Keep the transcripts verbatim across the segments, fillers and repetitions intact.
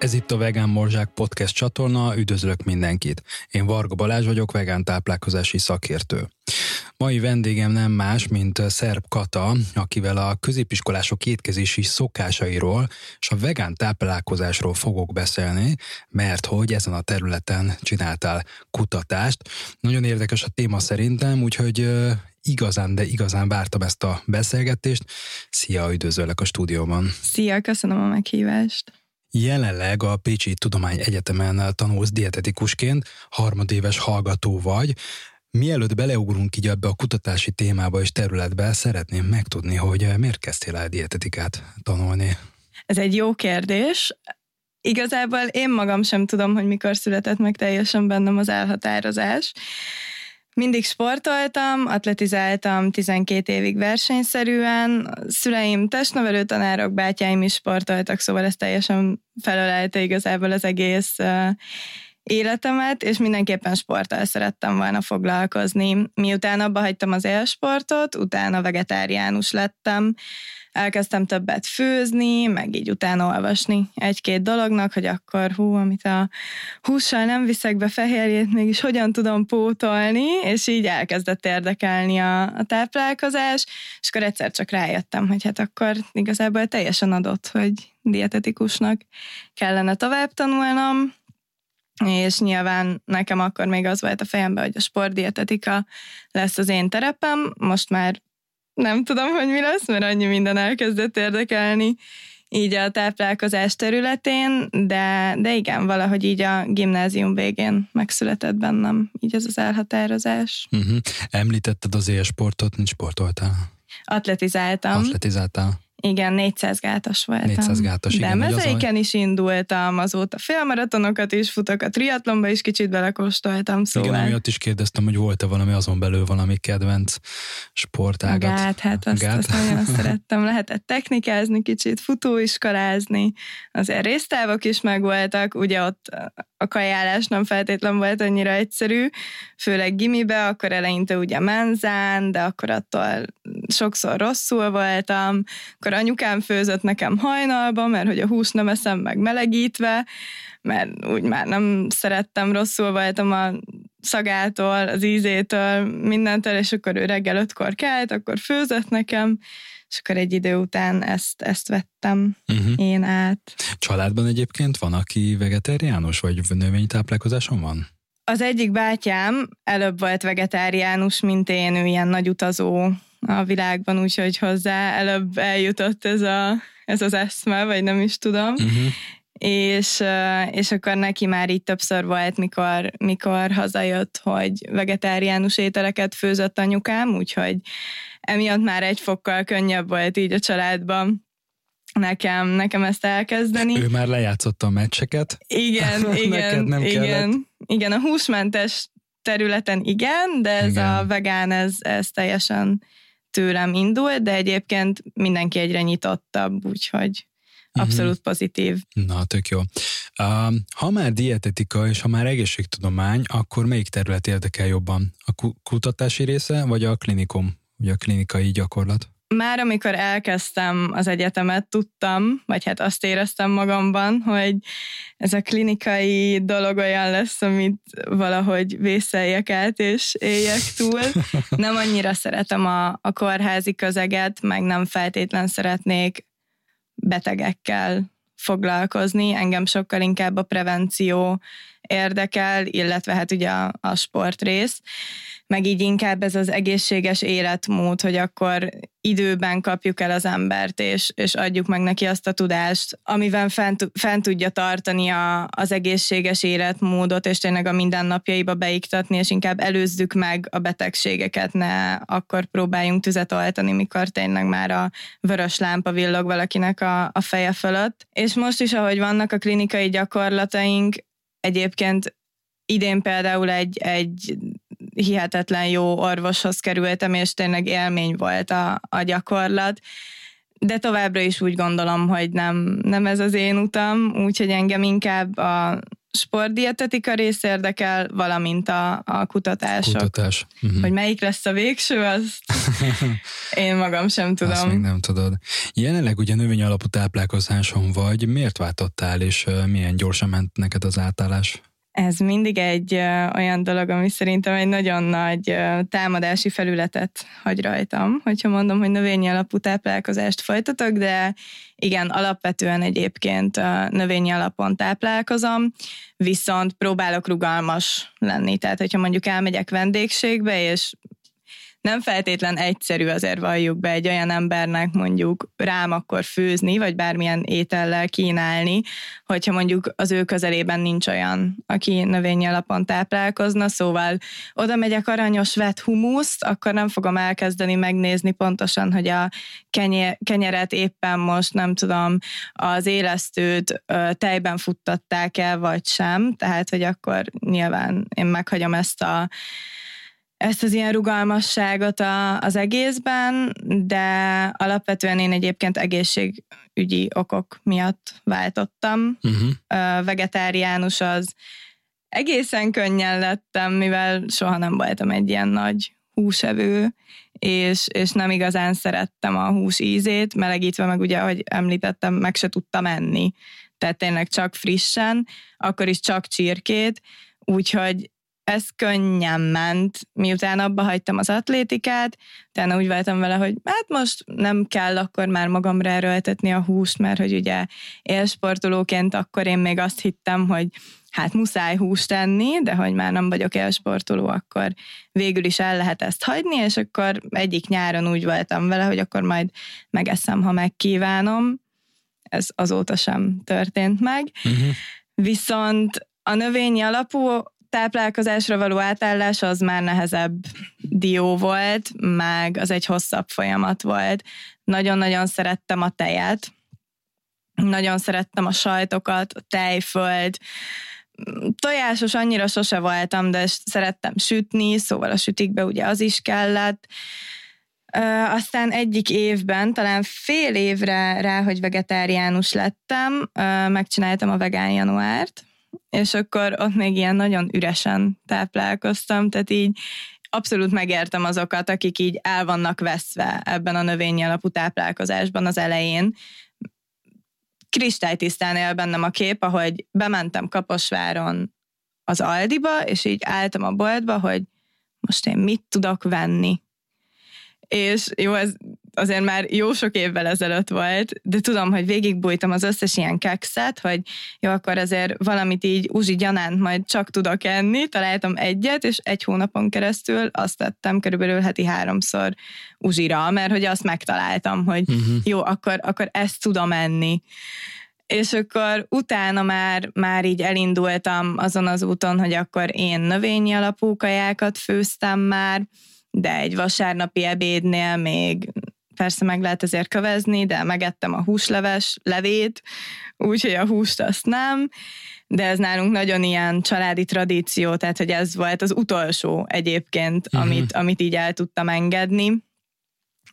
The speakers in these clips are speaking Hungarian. Ez itt a Vegán Morzsák Podcast csatorna, üdvözlök mindenkit. Én Varga Balázs vagyok, vegán táplálkozási szakértő. Mai vendégem nem más, mint Szerb Kata, akivel a középiskolások étkezési szokásairól és a vegán táplálkozásról fogok beszélni, mert hogy ezen a területen csináltál kutatást. Nagyon érdekes a téma szerintem, úgyhogy igazán, de igazán vártam ezt a beszélgetést. Szia, üdvözöllek a stúdióban. Szia, köszönöm a meghívást. Jelenleg a Pécsi Tudományegyetemen tanulsz dietetikusként, harmadéves hallgató vagy. Mielőtt beleugrunk így ebbe a kutatási témába és területbe, szeretném megtudni, hogy miért kezdtél el dietetikát tanulni? Ez egy jó kérdés. Igazából én magam sem tudom, hogy mikor született meg teljesen bennem az elhatározás. Mindig sportoltam, atletizáltam tizenkét évig versenyszerűen, szüleim testnevelő tanárok, bátyáim is sportoltak, szóval ez teljesen felölelte igazából az egész uh, életemet, és mindenképpen sporttal szerettem volna foglalkozni. Miután abba hagytam az élsportot, utána vegetáriánus lettem, elkezdtem többet főzni, meg így utána olvasni egy-két dolognak, hogy akkor hú, amit a hússal nem viszek be fehérjét, mégis hogyan tudom pótolni, és így elkezdett érdekelni a, a táplálkozás, és akkor egyszer csak rájöttem, hogy hát akkor igazából teljesen adott, hogy dietetikusnak kellene tovább tanulnom, és nyilván nekem akkor még az volt a fejemben, hogy a sportdietetika lesz az én terepem, most már nem tudom, hogy mi lesz, mert annyi minden elkezdett érdekelni így a táplálkozás területén, de, de igen, valahogy így a gimnázium végén megszületett bennem így ez az elhatározás. Uh-huh. Említetted az élsportot, mit sportoltál? Atletizáltam. Atletizáltál. Igen, négyszáz gátas voltam. négyszáz gátas, igen. De mezeiken is indultam, azóta félmaratonokat is futok, a triatlonba is kicsit belekóstoltam, szóval. Igen, amiatt is kérdeztem, hogy volt-e valami azon belül valami kedvenc sportágat. Gát, hát azt, Gát. azt nagyon szerettem. Lehetett technikázni kicsit, futóiskolázni, azért résztávok is megvoltak, ugye ott a kajálás nem feltétlen volt annyira egyszerű, főleg gimibe, akkor eleinte ugye menzán, de akkor attól sokszor rosszul voltam, akkor anyukám főzött nekem hajnalba, mert hogy a hús nem eszem meg melegítve, mert úgy már nem szerettem, rosszul voltam a szagától, az ízétől, mindentől, és akkor ő reggel ötkor kelt, akkor főzött nekem, és akkor egy idő után ezt, ezt vettem uh-huh. én át. Családban egyébként van, aki vegetáriánus, vagy növénytáplálkozáson van? Az egyik bátyám előbb volt vegetáriánus, mint én, ő ilyen nagy utazó a világban, úgyhogy hozzá előbb eljutott ez, a, ez az eszme, vagy nem is tudom, uh-huh. és, és akkor neki már így többször volt, mikor, mikor hazajött, hogy vegetáriánus ételeket főzött anyukám, úgyhogy emiatt már egy fokkal könnyebb volt így a családban nekem, nekem ezt elkezdeni. Ő már lejátszotta a meccseket. Igen, igen, nem igen, igen, a húsmentes területen igen, de ez igen. A vegán, ez, ez teljesen tőlem indul, de egyébként mindenki egyre nyitottabb, úgyhogy abszolút uh-huh. pozitív. Na, tök jó. Uh, ha már dietetika és ha már egészségtudomány, akkor melyik terület érdekel jobban? A kutatási része, vagy a klinikum, vagy a klinikai gyakorlat? Már amikor elkezdtem az egyetemet, tudtam, vagy hát azt éreztem magamban, hogy ez a klinikai dolog olyan lesz, amit valahogy vészeljek át és éljek túl. Nem annyira szeretem a, a kórházi közeget, meg nem feltétlen szeretnék betegekkel foglalkozni. Engem sokkal inkább a prevenció érdekel, illetve hát ugye a, a sportrész, meg így inkább ez az egészséges életmód, hogy akkor időben kapjuk el az embert, és, és adjuk meg neki azt a tudást, amiben fent, fent tudja tartani a, az egészséges életmódot, és tényleg a mindennapjaiba beiktatni, és inkább előzzük meg a betegségeket, ne akkor próbáljunk tüzet oltani, mikor tényleg már a vörös lámpa villog valakinek a, a feje fölött. És most is, ahogy vannak a klinikai gyakorlataink, egyébként idén például egy, egy hihetetlen jó orvoshoz kerültem, és tényleg élmény volt a, a gyakorlat, de továbbra is úgy gondolom, hogy nem, nem ez az én utam, úgyhogy engem inkább a sportdietetika rész érdekel, valamint a, a kutatások. Kutatás. Uh-huh. Hogy melyik lesz a végső, azt én magam sem tudom. Azt még nem tudod. Jelenleg ugye növény alapú táplálkozáson vagy, miért váltottál, és milyen gyorsan ment neked az átállás? Ez mindig egy ö, olyan dolog, ami szerintem egy nagyon nagy ö, támadási felületet hagy rajtam, hogyha mondom, hogy növényi alapú táplálkozást folytatok, de igen, alapvetően egyébként ö, növényi alapon táplálkozom, viszont próbálok rugalmas lenni. Tehát, hogyha mondjuk elmegyek vendégségbe, és nem feltétlen egyszerű, azért valljuk be, egy olyan embernek mondjuk rám akkor főzni, vagy bármilyen étellel kínálni, hogyha mondjuk az ő közelében nincs olyan, aki növényi alapon táplálkozna, szóval oda megyek aranyos vett humuszt, akkor nem fogom elkezdeni megnézni pontosan, hogy a kenyer, kenyeret éppen most, nem tudom, az élesztőt tejben futtatták el, vagy sem, tehát, hogy akkor nyilván én meghagyom ezt a ezt az ilyen rugalmasságot a, az egészben, de alapvetően én egyébként egészségügyi okok miatt váltottam. Uh-huh. A vegetáriánus az egészen könnyen lettem, mivel soha nem voltam egy ilyen nagy húsevő, és, és nem igazán szerettem a hús ízét, melegítve meg ugye, ahogy említettem, meg se tudtam enni. Tehát tényleg csak frissen, akkor is csak csirkét, úgyhogy ez könnyen ment, miután abba hagytam az atlétikát, utána úgy váltam vele, hogy hát most nem kell akkor már magamra erőltetni a húst, mert hogy ugye élsportolóként akkor én még azt hittem, hogy hát muszáj húst enni, de hogy már nem vagyok élsportoló, akkor végül is el lehet ezt hagyni, és akkor egyik nyáron úgy voltam vele, hogy akkor majd megeszem, ha megkívánom. Ez azóta sem történt meg. Uh-huh. Viszont a növényi alapú táplálkozásra való átállás az már nehezebb dió volt, meg az egy hosszabb folyamat volt. Nagyon-nagyon szerettem a tejet, nagyon szerettem a sajtokat, a tejföld, tojásos annyira sose voltam, de szerettem sütni, szóval a sütikbe ugye az is kellett. Aztán egyik évben, talán fél évre rá, hogy vegetáriánus lettem, megcsináltam a vegán januárt, és akkor ott még ilyen nagyon üresen táplálkoztam, tehát így abszolút megértem azokat, akik így el vannak veszve ebben a növényi alapú táplálkozásban az elején. Kristálytisztán él bennem a kép, ahogy bementem Kaposváron az Aldiba, és így álltam a boltba, hogy most én mit tudok venni. És jó, ez azért már jó sok évvel ezelőtt volt, de tudom, hogy végigbújtam az összes ilyen kekszet, hogy jó, akkor azért valamit így uzsi gyanánt majd csak tudok enni, találtam egyet, és egy hónapon keresztül azt tettem körülbelül heti háromszor uzsira, mert hogy azt megtaláltam, hogy uh-huh. jó, akkor, akkor ezt tudom enni. És akkor utána már, már így elindultam azon az úton, hogy akkor én növényi alapú kajákat főztem már, de egy vasárnapi ebédnél még persze meg lehet azért kövezni, de megettem a húsleves levét, úgyhogy a húst azt nem, de ez nálunk nagyon ilyen családi tradíció, tehát hogy ez volt az utolsó egyébként, uh-huh. amit, amit így el tudtam engedni.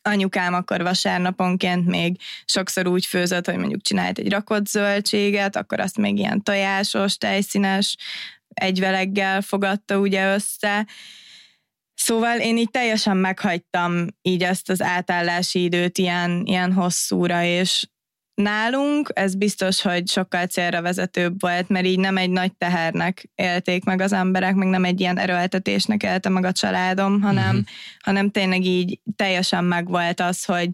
Anyukám akkor vasárnaponként még sokszor úgy főzött, hogy mondjuk csinált egy rakott zöldséget, akkor azt még ilyen tojásos, tejszínes egyveleggel fogadta ugye össze. Szóval én így teljesen meghagytam így ezt az átállási időt ilyen, ilyen hosszúra, és nálunk ez biztos, hogy sokkal célra vezetőbb volt, mert így nem egy nagy tehernek élték meg az emberek, meg nem egy ilyen erőltetésnek élte meg a családom, hanem, uh-huh. hanem tényleg így teljesen megvolt az, hogy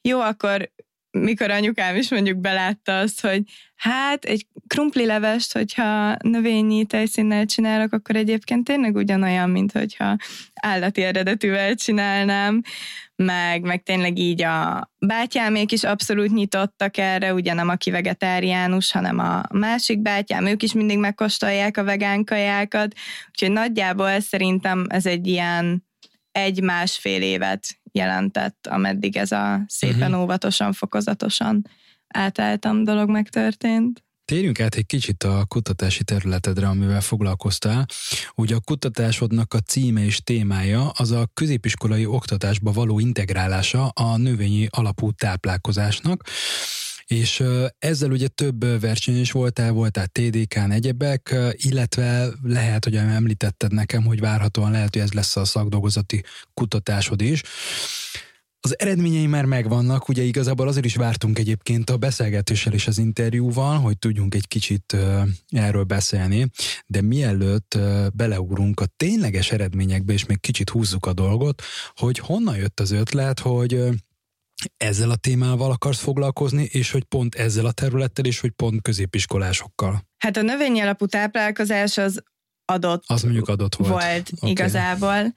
jó, akkor mikor anyukám is mondjuk belátta azt, hogy hát egy krumplilevest, hogyha növényi tejszínnel csinálok, akkor egyébként tényleg ugyanolyan, mint hogyha állati eredetűvel csinálnám, meg, meg tényleg így a bátyámék is abszolút nyitottak erre, ugye nem aki vegetáriánus, hanem a másik bátyám, ők is mindig megkóstolják a vegán kajákat, úgyhogy nagyjából szerintem ez egy ilyen egy-másfél évet jelentett, ameddig ez a szépen uh-huh. óvatosan, fokozatosan átálltam dolog megtörtént. Térjünk át egy kicsit a kutatási területedre, amivel foglalkoztál. Ugye a kutatásodnak a címe és témája az a középiskolai oktatásba való integrálása a növényi alapú táplálkozásnak, És ezzel ugye több verseny is voltál, voltál té dé kán, egyebek, illetve lehet, hogy említetted nekem, hogy várhatóan lehet, hogy ez lesz a szakdolgozati kutatásod is. Az eredményei már megvannak, ugye igazából azért is vártunk egyébként a beszélgetéssel és az interjúval, hogy tudjunk egy kicsit erről beszélni, de mielőtt beleugrunk a tényleges eredményekbe, és még kicsit húzzuk a dolgot, hogy honnan jött az ötlet, hogy ezzel a témával akarsz foglalkozni, és hogy pont ezzel a területtel, és hogy pont középiskolásokkal. Hát a növényi alapú táplálkozás az adott, az mondjuk adott volt, volt okay. Igazából.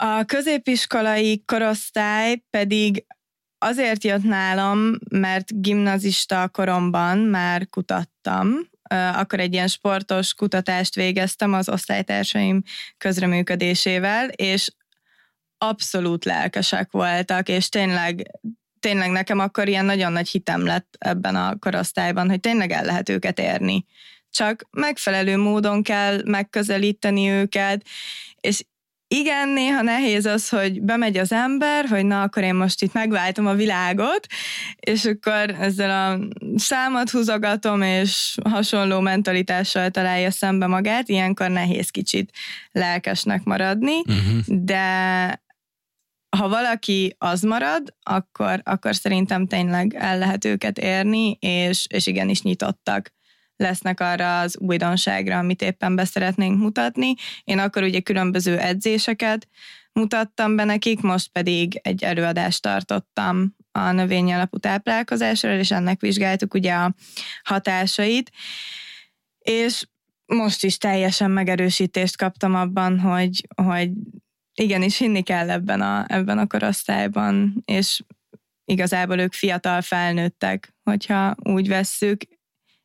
A középiskolai korosztály pedig azért jött nálam, mert gimnazista koromban már kutattam. Akkor egy ilyen sportos kutatást végeztem az osztálytársaim közreműködésével, és abszolút lelkesek voltak, és tényleg, tényleg nekem akkor ilyen nagyon nagy hitem lett ebben a korosztályban, hogy tényleg el lehet őket érni. Csak megfelelő módon kell megközelíteni őket, és igen, néha nehéz az, hogy bemegy az ember, hogy na, akkor én most itt megváltom a világot, és akkor ezzel a számat húzogatom, és hasonló mentalitással találja szembe magát, ilyenkor nehéz kicsit lelkesnek maradni, uh-huh. de ha valaki az marad, akkor, akkor szerintem tényleg el lehet őket érni, és, és igenis nyitottak lesznek arra az újdonságra, amit éppen be szeretnénk mutatni. Én akkor ugye különböző edzéseket mutattam be nekik, most pedig egy előadást tartottam a növényi alapú táplálkozásról, és ennek vizsgáltuk ugye a hatásait, és most is teljesen megerősítést kaptam abban, hogy, hogy igenis hinni kell ebben a, ebben a korosztályban, és igazából ők fiatal felnőttek, hogyha úgy vesszük,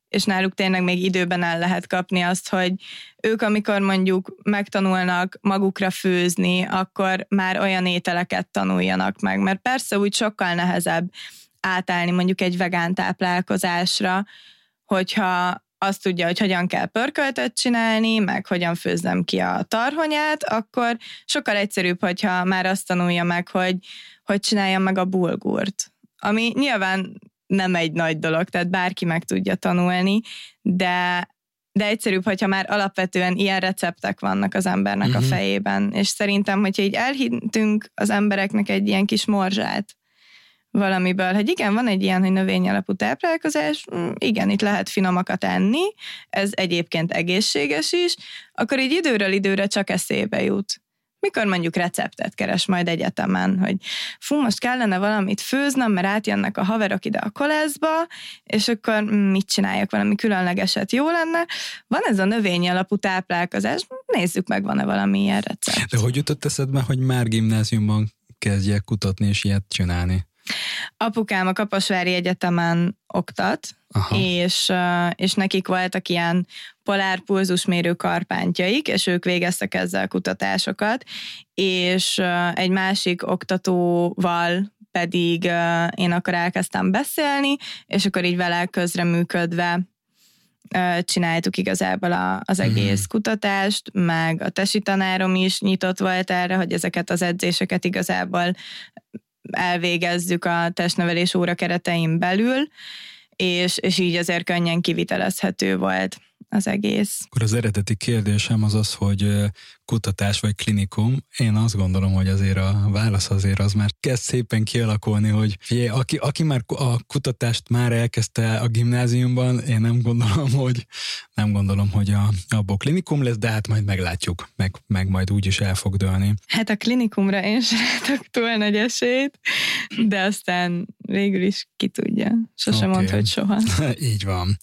és náluk tényleg még időben el lehet kapni azt, hogy ők amikor mondjuk megtanulnak magukra főzni, akkor már olyan ételeket tanuljanak meg, mert persze úgy sokkal nehezebb átállni mondjuk egy vegán táplálkozásra, hogyha azt tudja, hogy hogyan kell pörköltöt csinálni, meg hogyan főzzem ki a tarhonyát, akkor sokkal egyszerűbb, hogyha már azt tanulja meg, hogy hogy csináljam meg a bulgurt, ami nyilván nem egy nagy dolog, tehát bárki meg tudja tanulni, de, de egyszerűbb, hogyha már alapvetően ilyen receptek vannak az embernek uh-huh. a fejében, és szerintem, hogyha így elhittünk az embereknek egy ilyen kis morzsát valamiből, hogy igen, van egy ilyen, hogy növény alapú táplálkozás, igen, itt lehet finomakat enni, ez egyébként egészséges is, akkor így időről időre csak eszébe jut. Mikor mondjuk receptet keres majd egyetemen, hogy fú, most kellene valamit főznöm, mert átjönnek a haverok ide a koleszba, és akkor mit csináljak, valami különlegeset jó lenne. Van ez a növényi alapú táplálkozás, nézzük meg, van-e valami ilyen recept. De hogy jutott eszedbe, hogy már gimnáziumban kezdjek kutatni és ilyet csinálni? Apukám a Kaposvári Egyetemen oktat, és, és nekik voltak ilyen polárpulzusmérő karpántjaik, és ők végeztek ezzel kutatásokat, és egy másik oktatóval pedig én akkor elkezdtem beszélni, és akkor így vele közreműködve csináltuk igazából a, az egész mm. kutatást, meg a tesi tanárom is nyitott volt erre, hogy ezeket az edzéseket igazából elvégezzük a testnevelés óra keretein belül, és, és így azért könnyen kivitelezhető volt az egész. Akkor az eredeti kérdésem az az, hogy kutatás vagy klinikum, én azt gondolom, hogy azért a válasz azért az már kezd szépen kialakulni, hogy figyelj, aki, aki már a kutatást már elkezdte a gimnáziumban, én nem gondolom, hogy nem gondolom, hogy a, abból klinikum lesz, de hát majd meglátjuk, meg, meg majd úgyis el fog dőlni. Hát a klinikumra én sem látok túl nagy esélyt, de aztán végül is ki tudja. Sosem okay. Mondta, hogy soha. Így van.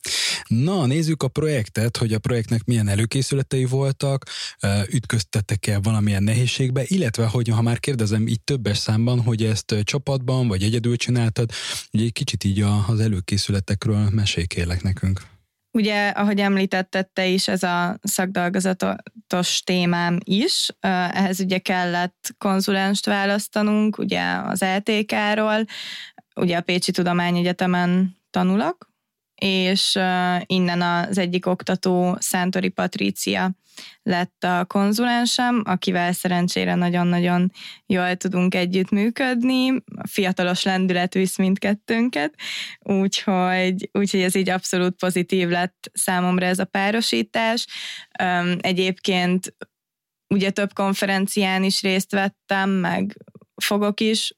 Na, nézzük a projektet, hogy a projektnek milyen előkészületei voltak, ütköztettek-e valamilyen nehézségbe, illetve, hogy ha már kérdezem így többes számban, hogy ezt csapatban vagy egyedül csináltad, ugye egy kicsit így az előkészületekről mesélj kérlek nekünk. Ugye, ahogy említetted te is, ez a szakdolgozatos témám is, ehhez ugye kellett konzulenst választanunk, ugye az é té ká-ról, ugye a Pécsi Tudományegyetemen tanulok, és innen az egyik oktató, Szántori Patrícia lett a konzulensem, akivel szerencsére nagyon-nagyon jól tudunk együttműködni, fiatalos lendület visz mindkettőnket, úgyhogy, úgyhogy ez így abszolút pozitív lett számomra ez a párosítás. Egyébként ugye több konferencián is részt vettem, meg fogok is,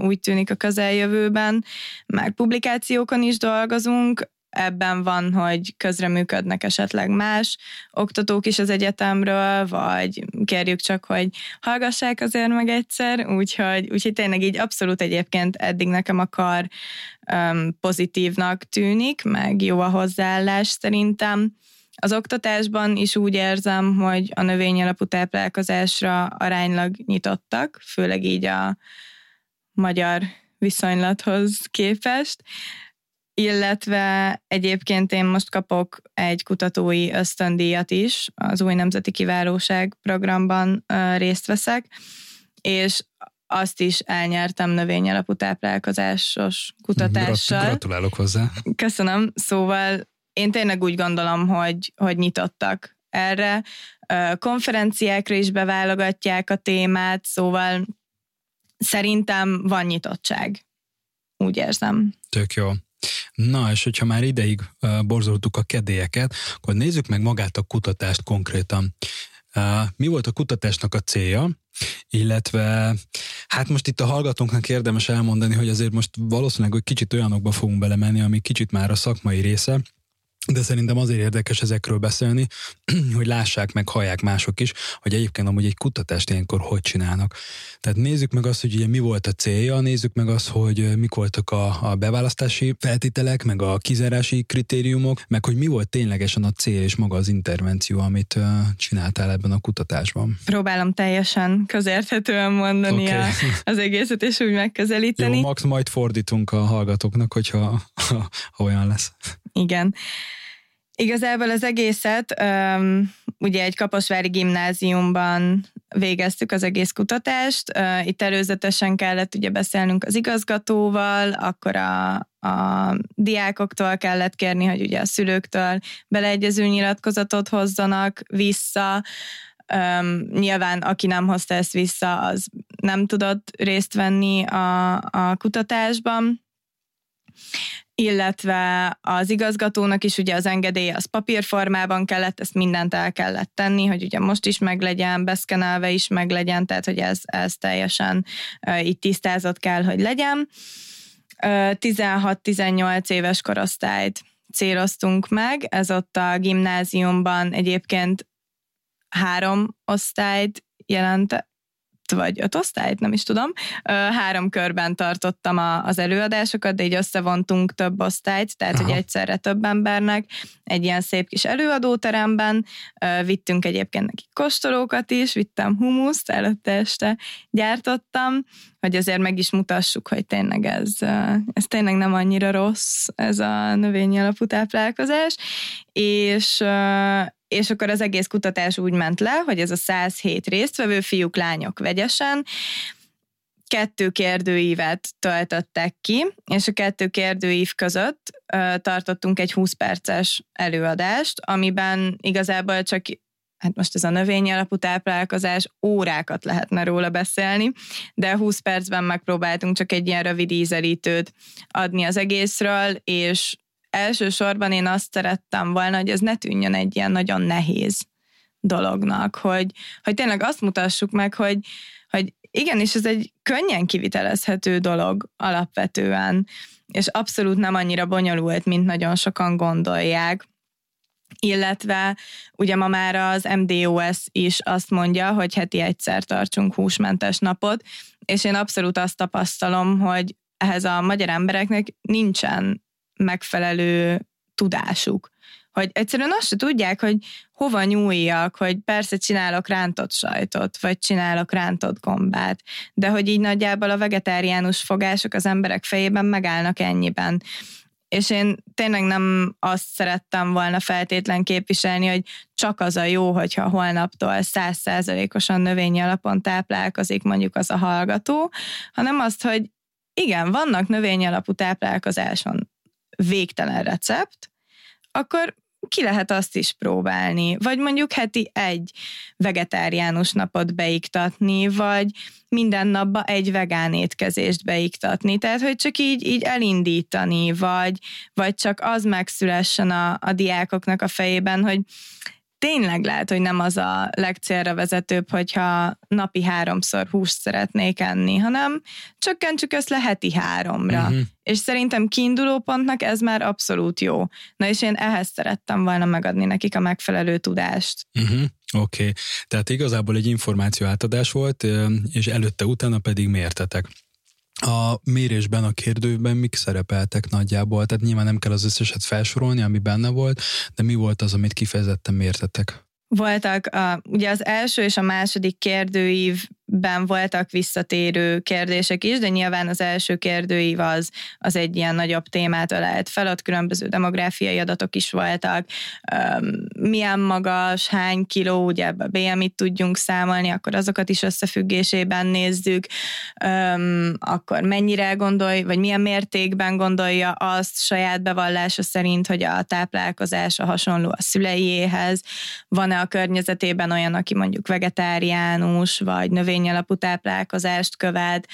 úgy tűnik a közeljövőben, meg publikációkon is dolgozunk, ebben van, hogy közreműködnek esetleg más oktatók is az egyetemről, vagy kérjük csak, hogy hallgassák azért meg egyszer, úgyhogy, úgyhogy tényleg így abszolút egyébként eddig nekem a kar um, pozitívnak tűnik, meg jó a hozzáállás szerintem. Az oktatásban is úgy érzem, hogy a növényalapú táplálkozásra aránylag nyitottak, főleg így a magyar viszonylathoz képest, illetve egyébként én most kapok egy kutatói ösztöndíjat is, az Új Nemzeti Kiválóság programban részt veszek, és azt is elnyertem növényalapú táplálkozásos kutatással. Gratulálok hozzá! Köszönöm, szóval én tényleg úgy gondolom, hogy, hogy nyitottak erre. Konferenciákra is beválogatják a témát, szóval szerintem van nyitottság. Úgy érzem. Tök jó. Na, és hogyha már ideig uh, borzoltuk a kedélyeket, akkor nézzük meg magát a kutatást konkrétan. Uh, mi volt a kutatásnak a célja, illetve hát most itt a hallgatónknak érdemes elmondani, hogy azért most valószínűleg, hogy kicsit olyanokba fogunk belemenni, ami kicsit már a szakmai része, de szerintem azért érdekes ezekről beszélni, hogy lássák meg, hallják mások is, hogy egyébként amúgy egy kutatást ilyenkor hogy csinálnak. Tehát nézzük meg azt, hogy ugye mi volt a célja, nézzük meg azt, hogy mik voltak a, a beválasztási feltételek, meg a kizárási kritériumok, meg hogy mi volt ténylegesen a cél és maga az intervenció, amit uh, csináltál ebben a kutatásban. Próbálom teljesen közérthetően mondani okay. a, az egészet, és úgy megközelíteni. Jó, max majd fordítunk a hallgatóknak, hogyha ha, ha olyan lesz. Igen. Igazából az egészet um, ugye egy kaposvári gimnáziumban végeztük az egész kutatást, uh, itt előzetesen kellett ugye beszélnünk az igazgatóval, akkor a, a diákoktól kellett kérni, hogy ugye a szülőktől beleegyező nyilatkozatot hozzanak vissza, um, nyilván aki nem hozta ezt vissza, az nem tudott részt venni a, a kutatásban, illetve az igazgatónak is ugye az engedélye az papírformában kellett, ezt mindent el kellett tenni, hogy ugye most is meglegyen, beszkenelve is meglegyen, tehát hogy ez, ez teljesen uh, így tisztázott kell, hogy legyen. Uh, tizenhat-tizennyolc éves korosztályt céloztunk meg, ez ott a gimnáziumban egyébként három osztályt jelent, vagy öt osztályt, nem is tudom. Három körben tartottam a, az előadásokat, de így összevontunk több osztályt, tehát hogy egyszerre több embernek egy ilyen szép kis előadóteremben. Vittünk egyébként nekik kóstolókat is, vittem humuszt, előtte este gyártottam, hogy azért meg is mutassuk, hogy tényleg ez, ez tényleg nem annyira rossz, ez a növényi alapú táplálkozás, és... és akkor az egész kutatás úgy ment le, hogy ez a száz hét résztvevő fiúk, lányok vegyesen kettő kérdőívet töltöttek ki, és a kettő kérdőív között ö, tartottunk egy húsz perces előadást, amiben igazából csak, hát most ez a növényi alapú táplálkozás, órákat lehetne róla beszélni, de húsz percben megpróbáltunk csak egy ilyen rövid ízelítőt adni az egészről, és elsősorban én azt szerettem volna, hogy ez ne tűnjön egy ilyen nagyon nehéz dolognak, hogy, hogy tényleg azt mutassuk meg, hogy, hogy igenis ez egy könnyen kivitelezhető dolog alapvetően, és abszolút nem annyira bonyolult, mint nagyon sokan gondolják. Illetve ugye ma már az em dé o es is azt mondja, hogy heti egyszer tartsunk húsmentes napot, és én abszolút azt tapasztalom, hogy ehhez a magyar embereknek nincsen megfelelő tudásuk. Hogy egyszerűen azt se tudják, hogy hova nyúljak, hogy persze csinálok rántott sajtot, vagy csinálok rántott gombát, de hogy így nagyjából a vegetáriánus fogások az emberek fejében megállnak ennyiben. És én tényleg nem azt szerettem volna feltétlen képviselni, hogy csak az a jó, hogyha holnaptól száz százalékosan növényi alapon táplálkozik mondjuk az a hallgató, hanem azt, hogy igen, vannak növényi alapú táplálkozáson végtelen recept, akkor ki lehet azt is próbálni, vagy mondjuk heti egy vegetáriánus napot beiktatni, vagy minden napba egy vegán étkezést beiktatni, tehát hogy csak így, így elindítani, vagy, vagy csak az megszülessen a, a diákoknak a fejében, hogy tényleg lehet, hogy nem az a legcélra vezetőbb, hogyha napi háromszor húst szeretnék enni, hanem csökkentsük ezt le heti háromra. Uh-huh. És szerintem kiindulópontnak ez már abszolút jó. Na és én ehhez szerettem volna megadni nekik a megfelelő tudást. Uh-huh. Oké. Okay. Tehát igazából egy információ átadás volt, és előtte-utána pedig mértetek. A mérésben, a kérdőben mik szerepeltek nagyjából? Tehát nyilván nem kell az összeset felsorolni, ami benne volt, de mi volt az, amit kifejezetten mértetek? Voltak, a, ugye az első és a második kérdőívben voltak visszatérő kérdések is, de nyilván az első kérdőív az, az egy ilyen nagyobb témát ölelt fel, ott különböző demográfiai adatok is voltak, milyen magas, hány kiló, ugye a bé em i-t tudjunk számolni, akkor azokat is összefüggésében nézzük, akkor mennyire gondolj, vagy milyen mértékben gondolja azt saját bevallása szerint, hogy a táplálkozása hasonló a szüleiéhez, van a környezetében olyan, aki mondjuk vegetáriánus, vagy növényalapú táplálkozást követ,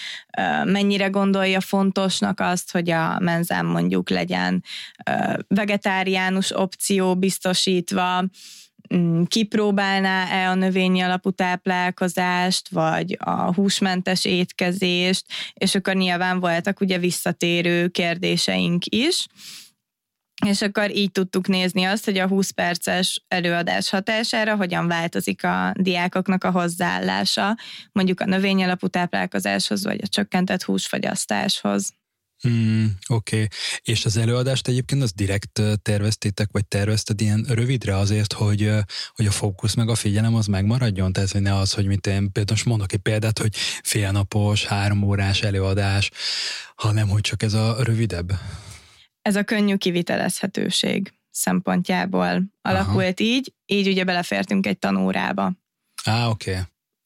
mennyire gondolja fontosnak azt, hogy a menzán mondjuk legyen vegetáriánus opció biztosítva, kipróbálná-e a növényalapú táplálkozást, vagy a húsmentes étkezést, és akkor nyilván voltak ugye visszatérő kérdéseink is, és akkor így tudtuk nézni azt, hogy a húsz perces előadás hatására hogyan változik a diákoknak a hozzáállása, mondjuk a növényalapú táplálkozáshoz, vagy a csökkentett húsfogyasztáshoz. Mm, Oké, okay. És az előadást egyébként az direkt terveztétek, vagy tervezted ilyen rövidre azért, hogy, hogy a fókusz meg a figyelem az megmaradjon? Tehát ne az, hogy mint én például most mondok egy példát, hogy félnapos, három órás előadás, hanem hogy csak ez a rövidebb. Ez a könnyű kivitelezhetőség szempontjából alakult Aha. így, így ugye belefértünk egy tanórába. Á, oké. Okay.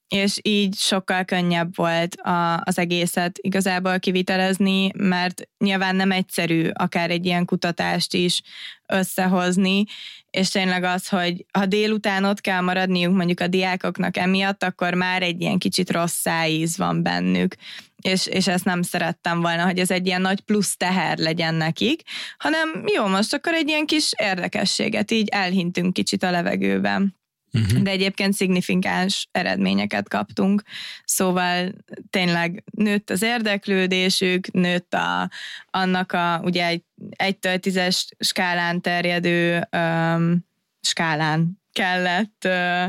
És így sokkal könnyebb volt a, az egészet igazából kivitelezni, mert nyilván nem egyszerű akár egy ilyen kutatást is összehozni, és tényleg az, hogy ha délután ott kell maradniuk mondjuk a diákoknak emiatt, akkor már egy ilyen kicsit rossz szájíz van bennük. És, és ezt nem szerettem volna, hogy ez egy ilyen nagy plusz teher legyen nekik, hanem jó, most akkor egy ilyen kis érdekességet így elhintünk kicsit a levegőben. Uh-huh. De egyébként szignifikáns eredményeket kaptunk, szóval tényleg nőtt az érdeklődésük, nőtt a, annak a ugye egytől tízes skálán terjedő um, skálán kellett uh,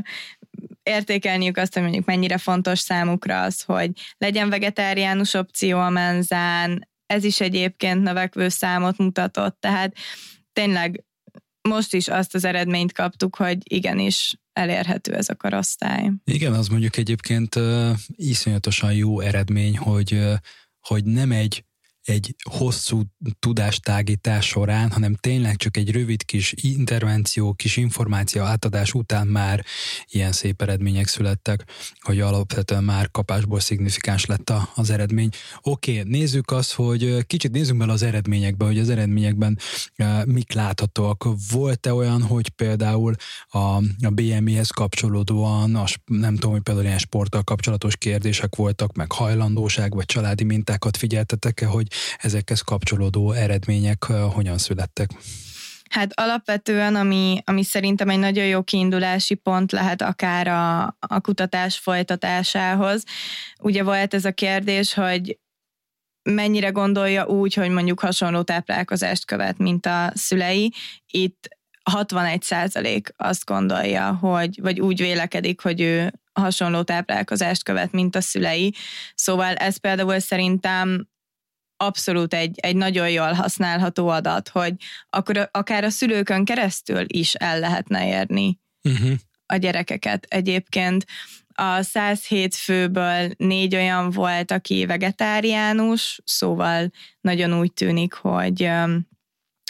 értékelniük azt, hogy mondjuk mennyire fontos számukra az, hogy legyen vegetáriánus opció a menzán, ez is egyébként növekvő számot mutatott, tehát tényleg most is azt az eredményt kaptuk, hogy igenis elérhető ez a korosztály. Igen, az mondjuk egyébként uh, iszonyatosan jó eredmény, hogy, uh, hogy nem egy egy hosszú tudástágítás során, hanem tényleg csak egy rövid kis intervenció, kis információ átadás után már ilyen szép eredmények születtek, hogy alapvetően már kapásból szignifikáns lett az eredmény. Oké, okay, nézzük azt, hogy kicsit nézzünk bele az eredményekbe, hogy az eredményekben mik láthatóak. Volt-e olyan, hogy például a, a bé em i-hez kapcsolódóan, a, nem tudom, hogy például ilyen sporttal kapcsolatos kérdések voltak, meg hajlandóság, vagy családi mintákat figyeltetek-e, hogy ezekhez kapcsolódó eredmények hogyan születtek? Hát alapvetően, ami, ami szerintem egy nagyon jó kiindulási pont lehet akár a, a kutatás folytatásához. Ugye volt ez a kérdés, hogy mennyire gondolja úgy, hogy mondjuk hasonló táplálkozást követ, mint a szülei. Itt hatvanegy százalék azt gondolja, hogy, vagy úgy vélekedik, hogy ő hasonló táplálkozást követ, mint a szülei. Szóval ez például szerintem abszolút egy, egy nagyon jól használható adat, hogy akkor akár a szülőkön keresztül is el lehetne érni uh-huh. a gyerekeket. Egyébként a száz hét főből négy olyan volt, aki vegetáriánus, szóval nagyon úgy tűnik, hogy,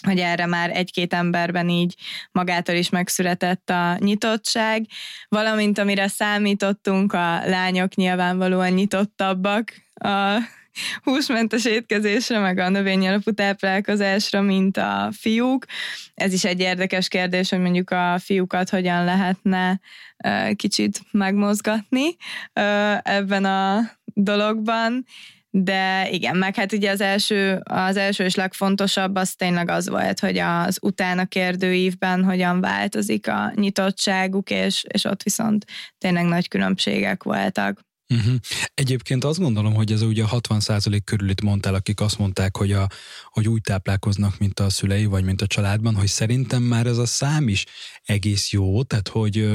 hogy erre már egy-két emberben így magától is megszületett a nyitottság, valamint amire számítottunk, a lányok nyilvánvalóan nyitottabbak a húsmentes étkezésre, meg a növényi alapú táplálkozásra, mint a fiúk. Ez is egy érdekes kérdés, hogy mondjuk a fiúkat hogyan lehetne kicsit megmozgatni ebben a dologban. De igen, meg hát ugye az első, az első és legfontosabb az tényleg az volt, hogy az utána kérdőívben hogyan változik a nyitottságuk, és, és ott viszont tényleg nagy különbségek voltak. Uh-huh. Egyébként azt gondolom, hogy ez ugye a hatvan százalék körül itt mondtál, akik azt mondták, hogy, a, hogy úgy táplálkoznak, mint a szülei, vagy mint a családban, hogy szerintem már ez a szám is egész jó, tehát hogy,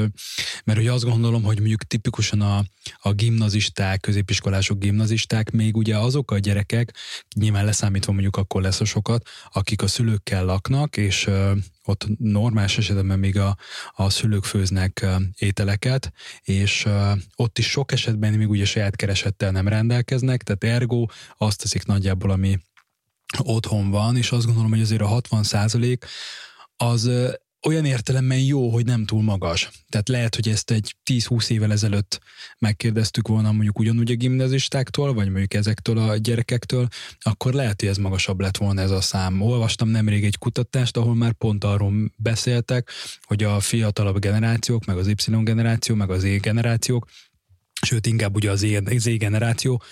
mert ugye azt gondolom, hogy mondjuk tipikusan a, a gimnazisták, középiskolások gimnazisták, még ugye azok a gyerekek, nyilván leszámítva mondjuk akkor lesz a sokat, akik a szülőkkel laknak, és ott normális esetben még a, a szülők főznek ételeket, és ott is sok esetben még ugye saját keresettel nem rendelkeznek, tehát ergo azt teszik nagyjából, ami otthon van, és azt gondolom, hogy azért a hatvan százalék az olyan értelemben jó, hogy nem túl magas. Tehát lehet, hogy ezt egy tíz-húsz évvel ezelőtt megkérdeztük volna mondjuk ugyanúgy a gimnazistáktól, vagy mondjuk ezektől a gyerekektől, akkor lehet, hogy ez magasabb lett volna ez a szám. Olvastam nemrég egy kutatást, ahol már pont arról beszéltek, hogy a fiatalabb generációk, meg az Y generáció, meg az E generációk, sőt inkább ugye az E, Z generáció,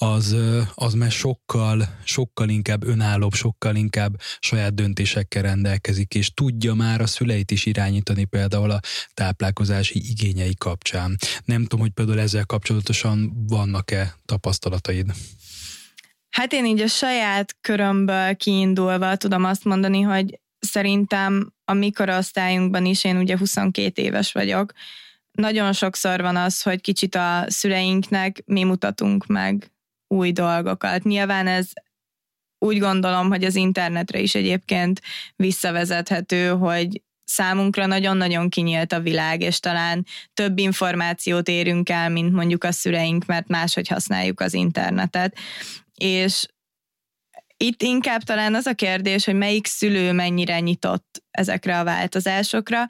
az, az már sokkal, sokkal inkább önállóbb, sokkal inkább saját döntésekkel rendelkezik, és tudja már a szüleit is irányítani például a táplálkozási igényei kapcsán. Nem tudom, hogy például ezzel kapcsolatosan vannak-e tapasztalataid? Hát én így a saját körömből kiindulva tudom azt mondani, hogy szerintem a mikorosztályunkban is, én ugye huszonkét éves vagyok, nagyon sokszor van az, hogy kicsit a szüleinknek mi mutatunk meg új dolgokat. Nyilván ez úgy gondolom, hogy az internetre is egyébként visszavezethető, hogy számunkra nagyon-nagyon kinyílt a világ, és talán több információt érünk el, mint mondjuk a szüleink, mert máshogy használjuk az internetet. És itt inkább talán az a kérdés, hogy melyik szülő mennyire nyitott ezekre a változásokra,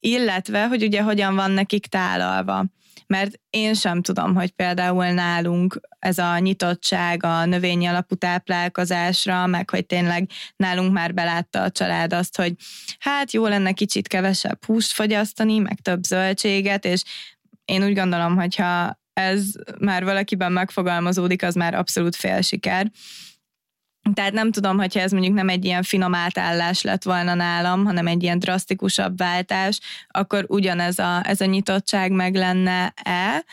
illetve, hogy ugye hogyan van nekik tálalva. Mert én sem tudom, hogy például nálunk ez a nyitottság a növényi alapú táplálkozásra, meg hogy tényleg nálunk már belátta a család azt, hogy hát jó lenne kicsit kevesebb húst fogyasztani, meg több zöldséget, és én úgy gondolom, hogyha ez már valakiben megfogalmazódik, az már abszolút félsiker. Tehát nem tudom, hogyha ez mondjuk nem egy ilyen finom átállás lett volna nálam, hanem egy ilyen drasztikusabb váltás, akkor ugyanez a, ez a nyitottság meg lenne-e.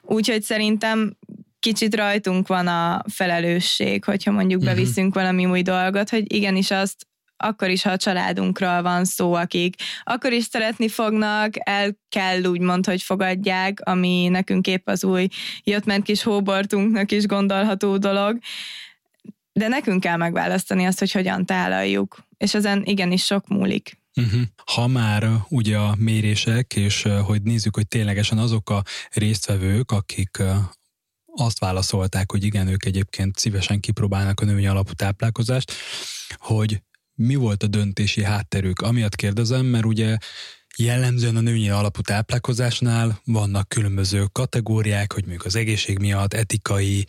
Úgyhogy szerintem kicsit rajtunk van a felelősség, hogyha mondjuk beviszünk valami új dolgot, hogy igenis azt, akkor is, ha a családunkról van szó, akik akkor is szeretni fognak, el kell úgymond, hogy fogadják, ami nekünk épp az új jöttment kis hóbortunknak is gondolható dolog. De nekünk kell megválasztani azt, hogy hogyan tálaljuk, és ezen igenis sok múlik. Uh-huh. Ha már ugye a mérések, és hogy nézzük, hogy ténylegesen azok a résztvevők, akik azt válaszolták, hogy igen, ők egyébként szívesen kipróbálnak a növényi alapú táplálkozást, hogy mi volt a döntési hátterük? Amiatt kérdezem, mert ugye jellemzően a növényi alapú táplálkozásnál vannak különböző kategóriák, hogy mondjuk az egészség miatt, etikai,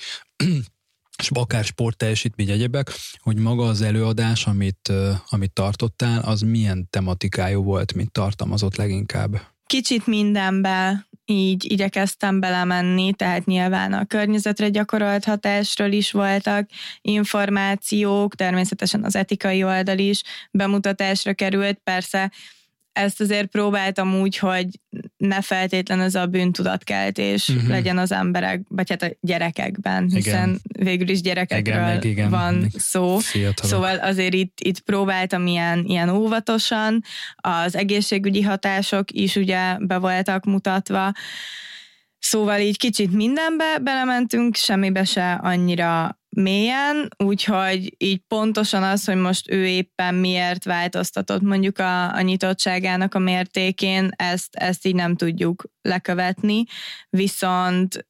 és akár sportteljesítmény, egyebek, hogy maga az előadás, amit, amit tartottál, az milyen tematikájú volt, mint tartalmazott leginkább? Kicsit mindenben így igyekeztem belemenni, tehát nyilván a környezetre gyakorolt hatásról is voltak információk, természetesen az etikai oldal is bemutatásra került, persze ezt azért próbáltam úgy, hogy ne feltétlen ez a bűntudatkeltés uh-huh. legyen az emberekben, hát a gyerekekben, hiszen igen. végül is gyerekekről igen, meg, igen, van meg szó. Fiatalok. Szóval azért itt, itt próbáltam ilyen, ilyen óvatosan, az egészségügyi hatások is ugye be voltak mutatva, szóval így kicsit mindenbe belementünk, semmibe se annyira mélyen, úgyhogy így pontosan az, hogy most ő éppen miért változtatott mondjuk a, a nyitottságának a mértékén, ezt, ezt így nem tudjuk lekövetni, viszont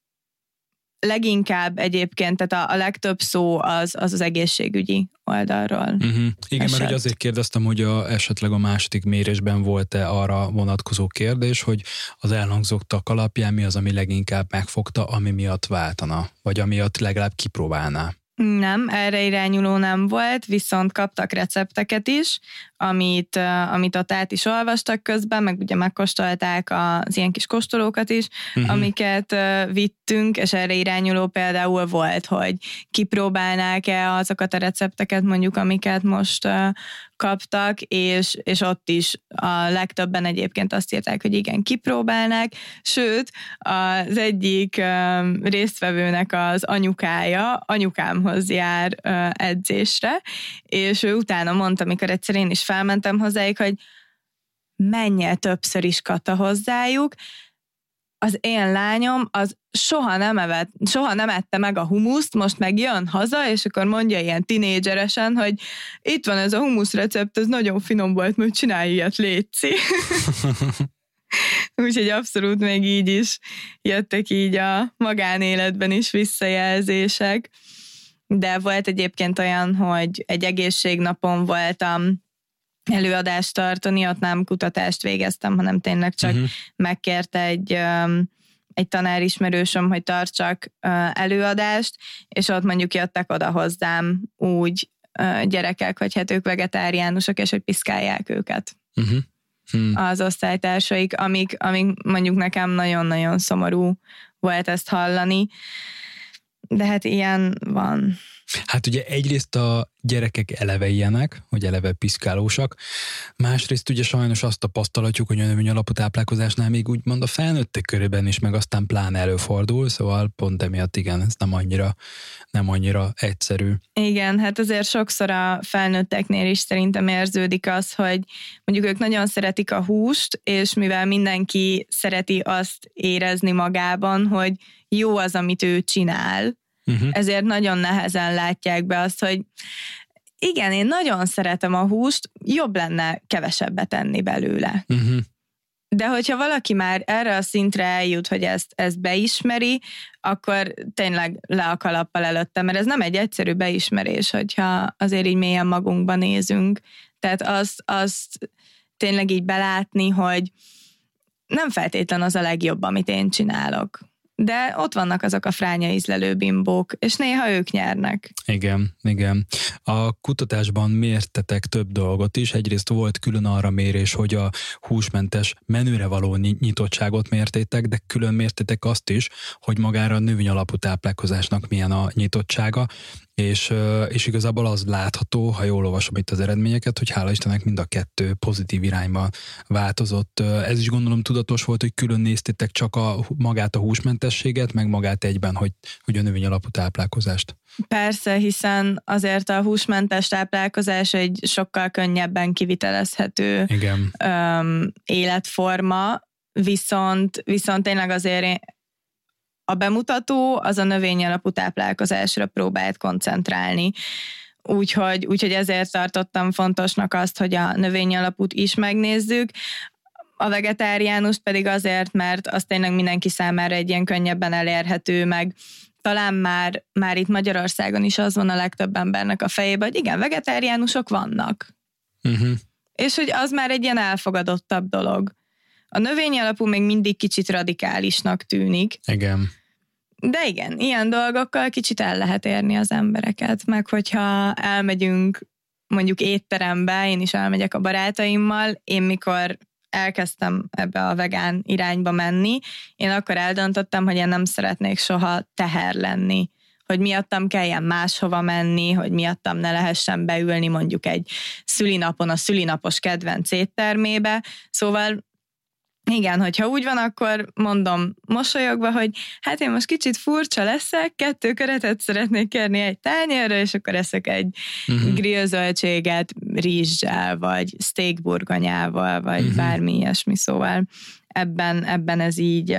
leginkább egyébként, tehát a, a legtöbb szó az, az az egészségügyi oldalról. Uh-huh. Igen, esett. Mert ugye azért kérdeztem, hogy a, esetleg a második mérésben volt-e arra vonatkozó kérdés, hogy az elhangzottak alapján mi az, ami leginkább megfogta, ami miatt váltana, vagy amiatt legalább kipróbálná. Nem, erre irányuló nem volt, viszont kaptak recepteket is, amit, amit ott át is olvastak közben, meg ugye megkóstolták az ilyen kis kóstolókat is, uh-huh. amiket vittünk, és erre irányuló például volt, hogy kipróbálnák-e azokat a recepteket mondjuk, amiket most kaptak, és, és ott is a legtöbben egyébként azt írták, hogy igen, kipróbálnák, sőt, az egyik résztvevőnek az anyukája anyukámhoz jár edzésre, és ő utána mondta, amikor egyszer én is felmentem hozzájuk, hogy menj el többször is, Kata, hozzájuk, az én lányom az soha nem evett, soha nem ette meg a humuszt, most meg jön haza, és akkor mondja ilyen tinédzseresen, hogy itt van ez a humusz recept, ez nagyon finom volt, majd csinálj ilyet, létszi. Úgyhogy abszolút még így is jöttek így a magánéletben is visszajelzések. De volt egyébként olyan, hogy egy egészségnapon voltam előadást tartani, ott nem kutatást végeztem, hanem tényleg csak uh-huh. megkérte egy, egy tanárismerősöm, hogy tartsak előadást, és ott mondjuk jöttek oda hozzám úgy gyerekek, hogy hát ők vegetáriánusok, és hogy piszkálják őket. Uh-huh. Hmm. Az osztálytársaik, amik, amik mondjuk nekem nagyon-nagyon szomorú volt ezt hallani, de hát ilyen van. Hát ugye egyrészt a gyerekek eleve ilyenek, hogy eleve piszkálósak, másrészt ugye sajnos azt tapasztalatjuk, hogy a növény alapú táplálkozásnál még úgymond a felnőttek körében is, meg aztán pláne előfordul, szóval pont emiatt igen, ez nem annyira, nem annyira egyszerű. Igen, hát azért sokszor a felnőtteknél is szerintem érződik az, hogy mondjuk ők nagyon szeretik a húst, és mivel mindenki szereti azt érezni magában, hogy jó az, amit ő csinál, Uh-huh. ezért nagyon nehezen látják be azt, hogy igen, én nagyon szeretem a húst, jobb lenne kevesebbet enni belőle. Uh-huh. De hogyha valaki már erre a szintre eljut, hogy ezt, ezt beismeri, akkor tényleg le a kalappal előtte, mert ez nem egy egyszerű beismerés, hogyha azért így mélyen magunkba nézünk. Tehát azt, azt tényleg így belátni, hogy nem feltétlen az a legjobb, amit én csinálok. De ott vannak azok a fránya ízlelő bimbók, és néha ők nyernek. Igen, igen. A kutatásban mértetek több dolgot is. Egyrészt volt külön arra mérés, hogy a húsmentes menüre való nyitottságot mértétek, de külön mértétek azt is, hogy magára a növényalapú táplálkozásnak milyen a nyitottsága, és, és igazából az látható, ha jól olvasom itt az eredményeket, hogy hála Istennek mind a kettő pozitív irányba változott. Ez is gondolom tudatos volt, hogy külön néztétek csak a, magát a húsmentességet, meg magát egyben, hogy, hogy a növény alapú táplálkozást. Persze, hiszen azért a húsmentes táplálkozás egy sokkal könnyebben kivitelezhető Igen. életforma, viszont, viszont tényleg azért a bemutató az a növényalapú táplálkozásra próbált koncentrálni. Úgyhogy, úgyhogy ezért tartottam fontosnak azt, hogy a növényalapút is megnézzük, a vegetáriánust pedig azért, mert az tényleg mindenki számára egy ilyen könnyebben elérhető, meg talán már, már itt Magyarországon is az van a legtöbb embernek a fejében, hogy igen, vegetáriánusok vannak. Uh-huh. És hogy az már egy ilyen elfogadottabb dolog. A növényalapú még mindig kicsit radikálisnak tűnik. Igen. De igen, ilyen dolgokkal kicsit el lehet érni az embereket, meg hogyha elmegyünk mondjuk étterembe, én is elmegyek a barátaimmal, én mikor elkezdtem ebbe a vegán irányba menni, én akkor eldöntöttem, hogy én nem szeretnék soha teher lenni, hogy miattam kelljen máshova menni, hogy miattam ne lehessen beülni mondjuk egy szülinapon a szülinapos kedvenc éttermébe, szóval igen, hogyha úgy van, akkor mondom mosolyogva, hogy hát én most kicsit furcsa leszek, kettő köretet szeretnék kérni egy tányérra, és akkor eszek egy uh-huh. grill zöldséget rizssel, vagy steak burgonyával, vagy uh-huh. bármi ilyesmi, szóval ebben, ebben ez, így,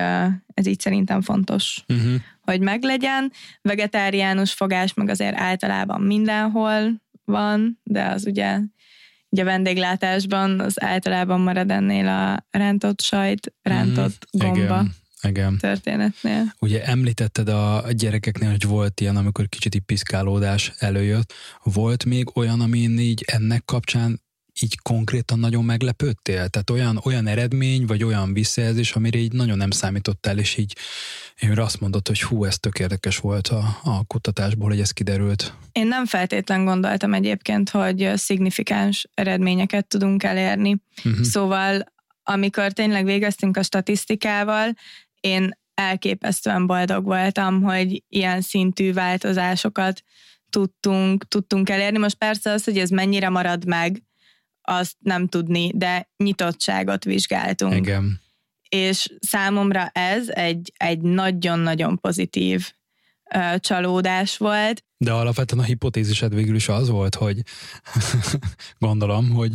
ez így szerintem fontos, uh-huh. hogy meglegyen. Vegetáriánus fogás meg azért általában mindenhol van, de az ugye... Ugye a vendéglátásban az általában marad ennél a rántott sajt, rántott mm, gomba igen, igen. történetnél. Ugye említetted a gyerekeknél, hogy volt ilyen, amikor kicsit piszkálódás előjött. Volt még olyan, amin így ennek kapcsán így konkrétan nagyon meglepődtél? Tehát olyan, olyan eredmény, vagy olyan visszajelzés, amire így nagyon nem számítottál, és így én azt mondod, hogy hú, ez tök érdekes volt a, a kutatásból, hogy ez kiderült. Én nem feltétlen gondoltam egyébként, hogy szignifikáns eredményeket tudunk elérni. Uh-huh. Szóval, amikor tényleg végeztünk a statisztikával, én elképesztően boldog voltam, hogy ilyen szintű változásokat tudtunk, tudtunk elérni. Most persze az, hogy ez mennyire marad meg, azt nem tudni, de nyitottságot vizsgáltunk. Igen. És számomra ez egy, egy nagyon-nagyon pozitív uh, csalódás volt. De alapvetően a hipotézised végül is az volt, hogy gondolom, hogy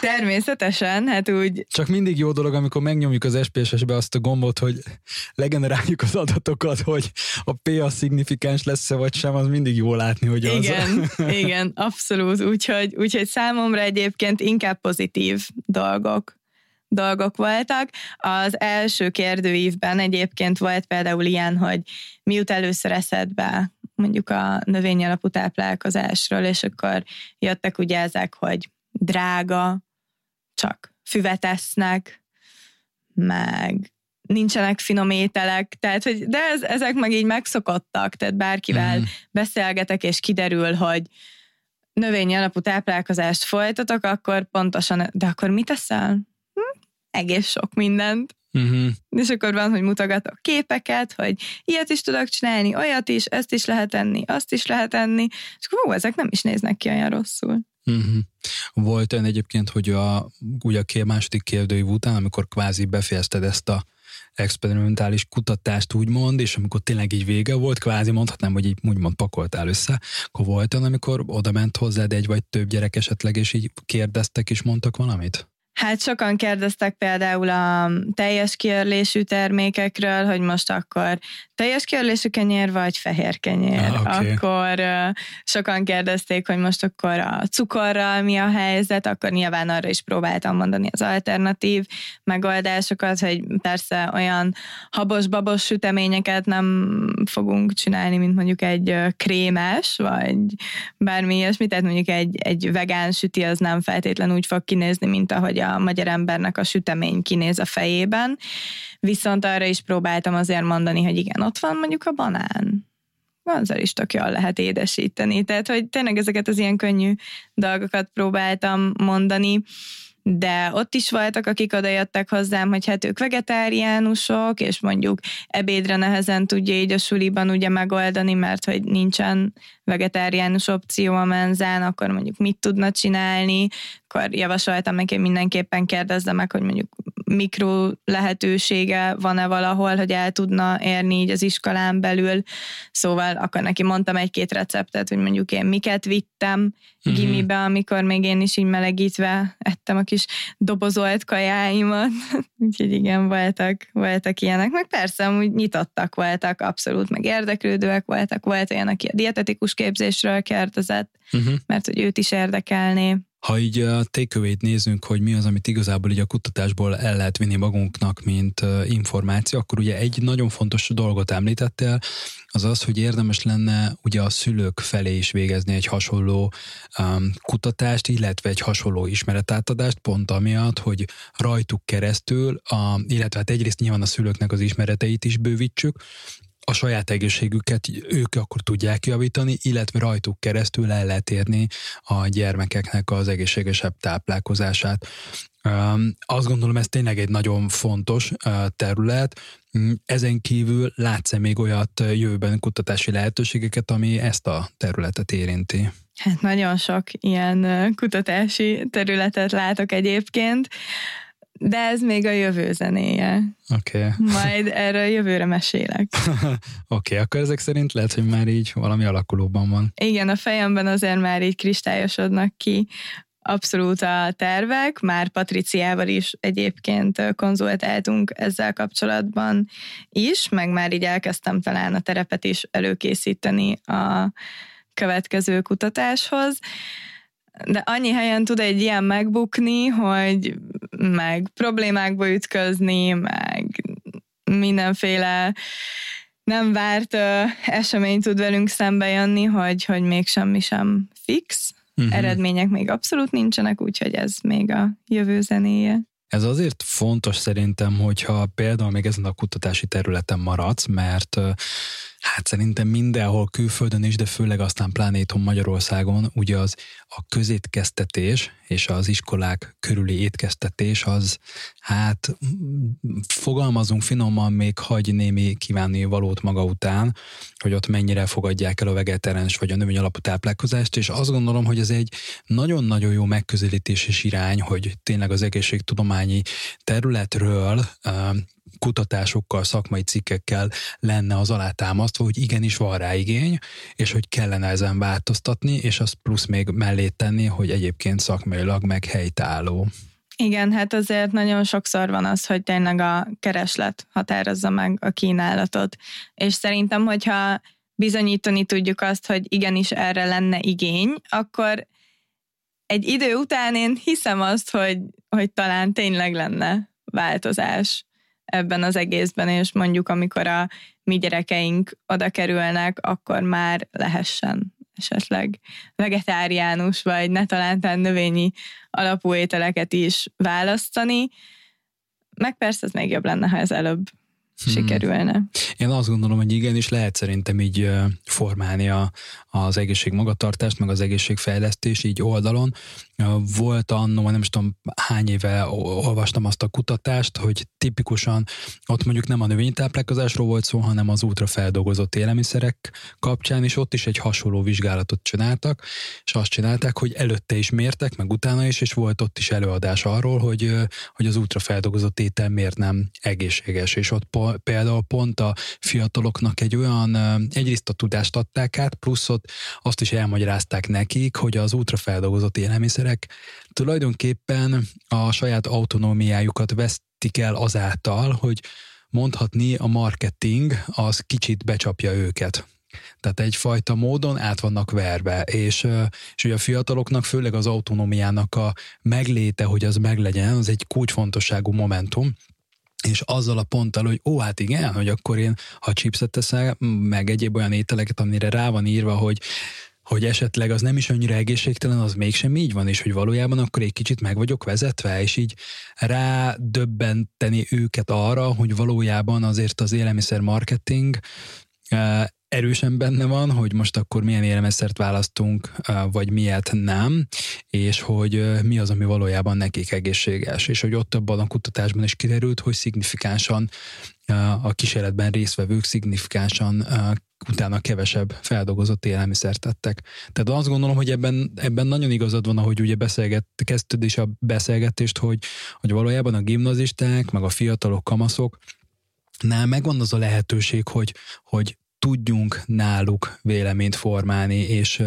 természetesen, hát úgy. Csak mindig jó dolog, amikor megnyomjuk az es pé es-be azt a gombot, hogy legeneráljuk az adatokat, hogy a P a szignifikáns lesz-e vagy sem, az mindig jó látni, hogy az. Igen, igen, abszolút. Úgyhogy, úgyhogy számomra egyébként inkább pozitív dolgok, dolgok voltak. Az első kérdőívben egyébként volt például ilyen, hogy miut először eszedbe mondjuk a növényalapú táplálkozásról, és akkor jöttek ugye ezek, hogy drága, csak füvet esznek, meg nincsenek finom ételek, tehát, hogy de ez, ezek meg így megszokottak, tehát bárkivel mm. beszélgetek, és kiderül, hogy növényi alapú táplálkozást folytatok, akkor pontosan, de akkor mit eszel? Hm? Egész sok mindent. Mm-hmm. És akkor van, hogy mutogatok képeket, hogy ilyet is tudok csinálni, olyat is, ezt is lehet enni, azt is lehet enni, és akkor hú, ezek nem is néznek ki olyan rosszul. Uh-huh. Volt olyan egyébként, hogy a, ugye a második kérdőív után, amikor kvázi befejezted ezt a experimentális kutatást, úgymond, és amikor tényleg így vége volt, kvázi mondhatnám, hogy így úgymond pakoltál össze, akkor volt olyan, amikor oda ment hozzád egy vagy több gyerek esetleg, és így kérdeztek és mondtak valamit? Hát sokan kérdeztek például a teljes kiörlésű termékekről, hogy most akkor teljes kiörlésű kenyér vagy fehér kenyér. Ah, okay. Akkor sokan kérdezték, hogy most akkor a cukorral mi a helyzet, akkor nyilván arra is próbáltam mondani az alternatív megoldásokat, hogy persze olyan habos-babos süteményeket nem fogunk csinálni, mint mondjuk egy krémes, vagy bármi ilyesmi, tehát mondjuk egy, egy vegán süti az nem feltétlen úgy fog kinézni, mint ahogy a a magyar embernek a sütemény kinéz a fejében, viszont arra is próbáltam azért mondani, hogy igen, ott van mondjuk a banán. Azzal is tök jól lehet édesíteni. Tehát, hogy tényleg ezeket az ilyen könnyű dolgokat próbáltam mondani, de ott is voltak, akik oda jöttek hozzám, hogy hát ők vegetáriánusok, és mondjuk ebédre nehezen tudja így a suliban ugye megoldani, mert hogy nincsen vegetáriánus opció a menzán, akkor mondjuk mit tudna csinálni, akkor javasoltam neki, hogy mindenképpen kérdezze meg, hogy mondjuk mikro lehetősége van-e valahol, hogy el tudna érni így az iskolán belül, szóval akkor neki mondtam egy-két receptet, hogy mondjuk én miket vittem gimibe, amikor még én is így melegítve ettem a kis dobozolt kajáimat, úgyhogy igen, voltak, voltak ilyenek, meg persze amúgy nyitottak voltak, abszolút meg érdeklődőek voltak, volt olyan, aki a dietetikus képzésről kérdezett, uh-huh. mert hogy őt is érdekelné. Ha így a takeaway-t nézzünk, hogy mi az, amit igazából így a kutatásból el lehet vinni magunknak, mint információ, akkor ugye egy nagyon fontos dolgot említettél, az az, hogy érdemes lenne ugye a szülők felé is végezni egy hasonló um, kutatást, illetve egy hasonló ismeretátadást, pont amiatt, hogy rajtuk keresztül, a, illetve hát egyrészt nyilván a szülőknek az ismereteit is bővítsük, a saját egészségüket ők akkor tudják javítani, illetve rajtuk keresztül el lehet érni a gyermekeknek az egészségesebb táplálkozását. Azt gondolom, ez tényleg egy nagyon fontos terület. Ezen kívül látsz-e még olyat jövőben kutatási lehetőségeket, ami ezt a területet érinti? Hát nagyon sok ilyen kutatási területet látok egyébként. De ez még a jövő zenéje. Oké. Okay. Majd erről jövőre mesélek. Oké, okay, akkor ezek szerint lehet, hogy már így valami alakulóban van. Igen, a fejemben azért már így kristályosodnak ki abszolút a tervek, már Patriciával is egyébként konzultáltunk ezzel kapcsolatban is, meg már így elkezdtem talán a terepet is előkészíteni a következő kutatáshoz. De annyi helyen tud egy ilyen megbukni, hogy meg problémákba ütközni, meg mindenféle nem várt esemény tud velünk szembe jönni, hogy, hogy még semmi sem fix. uh-huh. eredmények még abszolút nincsenek, úgyhogy ez még a jövő zenéje. Ez azért fontos szerintem, hogyha például még ezen a kutatási területen maradsz, mert hát szerintem mindenhol külföldön is, de főleg aztán pláne itthon Magyarországon, ugye az a közétkeztetés és az iskolák körüli étkeztetés az, hát fogalmazunk finoman, még hagy némi kívánni valót maga után, hogy ott mennyire fogadják el a vegetáriánus vagy a növény alapú táplálkozást, és azt gondolom, hogy ez egy nagyon-nagyon jó megközelítéses irány, hogy tényleg az egészségtudományi területről kutatásokkal, szakmai cikkekkel lenne az alátámasztva, hogy igenis van rá igény, és hogy kellene ezen változtatni, és azt plusz még mellé tenni, hogy egyébként szakmailag meg helytálló. Igen, hát azért nagyon sokszor van az, hogy tényleg a kereslet határozza meg a kínálatot, és szerintem, hogyha bizonyítani tudjuk azt, hogy igenis erre lenne igény, akkor egy idő után én hiszem azt, hogy, hogy talán tényleg lenne változás ebben az egészben, és mondjuk amikor a mi gyerekeink oda kerülnek, akkor már lehessen esetleg vegetáriánus, vagy ne talántán növényi alapú ételeket is választani. Meg persze ez még jobb lenne, ha ez előbb hmm. sikerülne. Én azt gondolom, hogy igenis lehet szerintem így formálni a, az egészség magatartást, meg az egészségfejlesztést így oldalon. Volt annó, nem is tudom hány éve olvastam azt a kutatást, hogy tipikusan ott mondjuk nem a növényi táplálkozásról volt szó, hanem az ultrafeldolgozott élelmiszerek kapcsán, és ott is egy hasonló vizsgálatot csináltak, és azt csinálták, hogy előtte is mértek, meg utána is, és volt ott is előadás arról, hogy, hogy az ultrafeldolgozott étel miért nem egészséges, és ott például pont a fiataloknak egy olyan egyrészt a tudást adták át, plusz ott azt is elmagyarázták nekik, hogy az ultrafeldolgozott élelmiszerek tulajdonképpen a saját autonómiájukat vesztik el azáltal, hogy mondhatni a marketing az kicsit becsapja őket. Tehát egyfajta módon át vannak verve, és, és ugye a fiataloknak, főleg az autonómiának a megléte, hogy az meglegyen, az egy kulcsfontosságú momentum, és azzal a ponttal, hogy ó, hát igen, hogy akkor én, ha chipset teszek, meg egyéb olyan ételeket, amire rá van írva, hogy, hogy esetleg az nem is annyira egészségtelen, az mégsem így van, és hogy valójában akkor egy kicsit meg vagyok vezetve, és így rádöbbenteni őket arra, hogy valójában azért az élelmiszer marketing erősen benne van, hogy most akkor milyen élelmiszert választunk, vagy miért nem, és hogy mi az, ami valójában nekik egészséges. És hogy ott abban a kutatásban is kiderült, hogy szignifikánsan a kísérletben résztvevők szignifikánsan utána kevesebb feldolgozott élelmiszert tettek. Tehát azt gondolom, hogy ebben, ebben nagyon igazad van, ahogy ugye beszélget, kezdted is a beszélgetést, hogy, hogy valójában a gimnazisták, meg a fiatalok, kamaszok, nál megvan az a lehetőség, hogy, hogy tudjunk náluk véleményt formálni, és,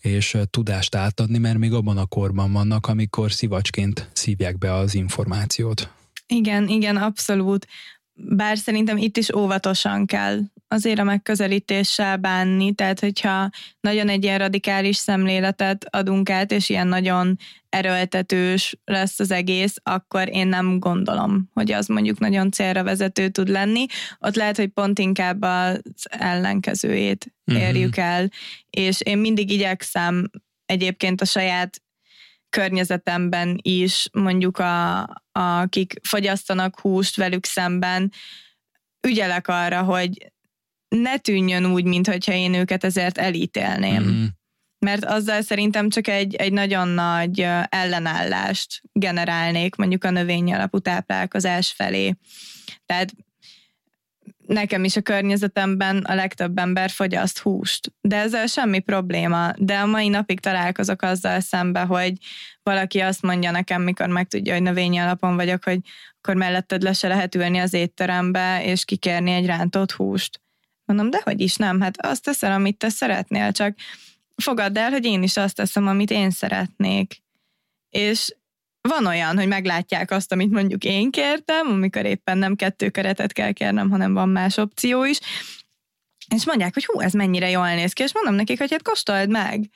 és tudást átadni, mert még abban a korban vannak, amikor szivacsként szívják be az információt. Igen, igen, abszolút. Bár szerintem itt is óvatosan kell azért a megközelítéssel bánni, tehát hogyha nagyon egy ilyen radikális szemléletet adunk át, és ilyen nagyon erőltetős lesz az egész, akkor én nem gondolom, hogy az mondjuk nagyon célra vezető tud lenni. Ott lehet, hogy pont inkább az ellenkezőjét érjük el, és én mindig igyekszem egyébként a saját környezetemben is, mondjuk a, a, akik fogyasztanak húst velük szemben, ügyelek arra, hogy ne tűnjön úgy, mintha én őket ezért elítélném. Mm. Mert azzal szerintem csak egy, egy nagyon nagy ellenállást generálnék mondjuk a növény alapú táplálkozás felé. Tehát nekem is a környezetemben a legtöbb ember fogyaszt húst, de ezzel semmi probléma. De a mai napig találkozok azzal szembe, hogy valaki azt mondja nekem, mikor megtudja, hogy növényi alapon vagyok, hogy akkor melletted le se lehet ülni az étterembe, és kikérni egy rántott húst. Mondom, dehogy is nem, hát azt teszel, amit te szeretnél, csak fogadd el, hogy én is azt teszem, amit én szeretnék. És van olyan, hogy meglátják azt, amit mondjuk én kértem, amikor éppen nem kettő keretet kell kérnem, hanem van más opció is, és mondják, hogy hú, ez mennyire jól néz ki, és mondom nekik, hogy hát kóstold meg.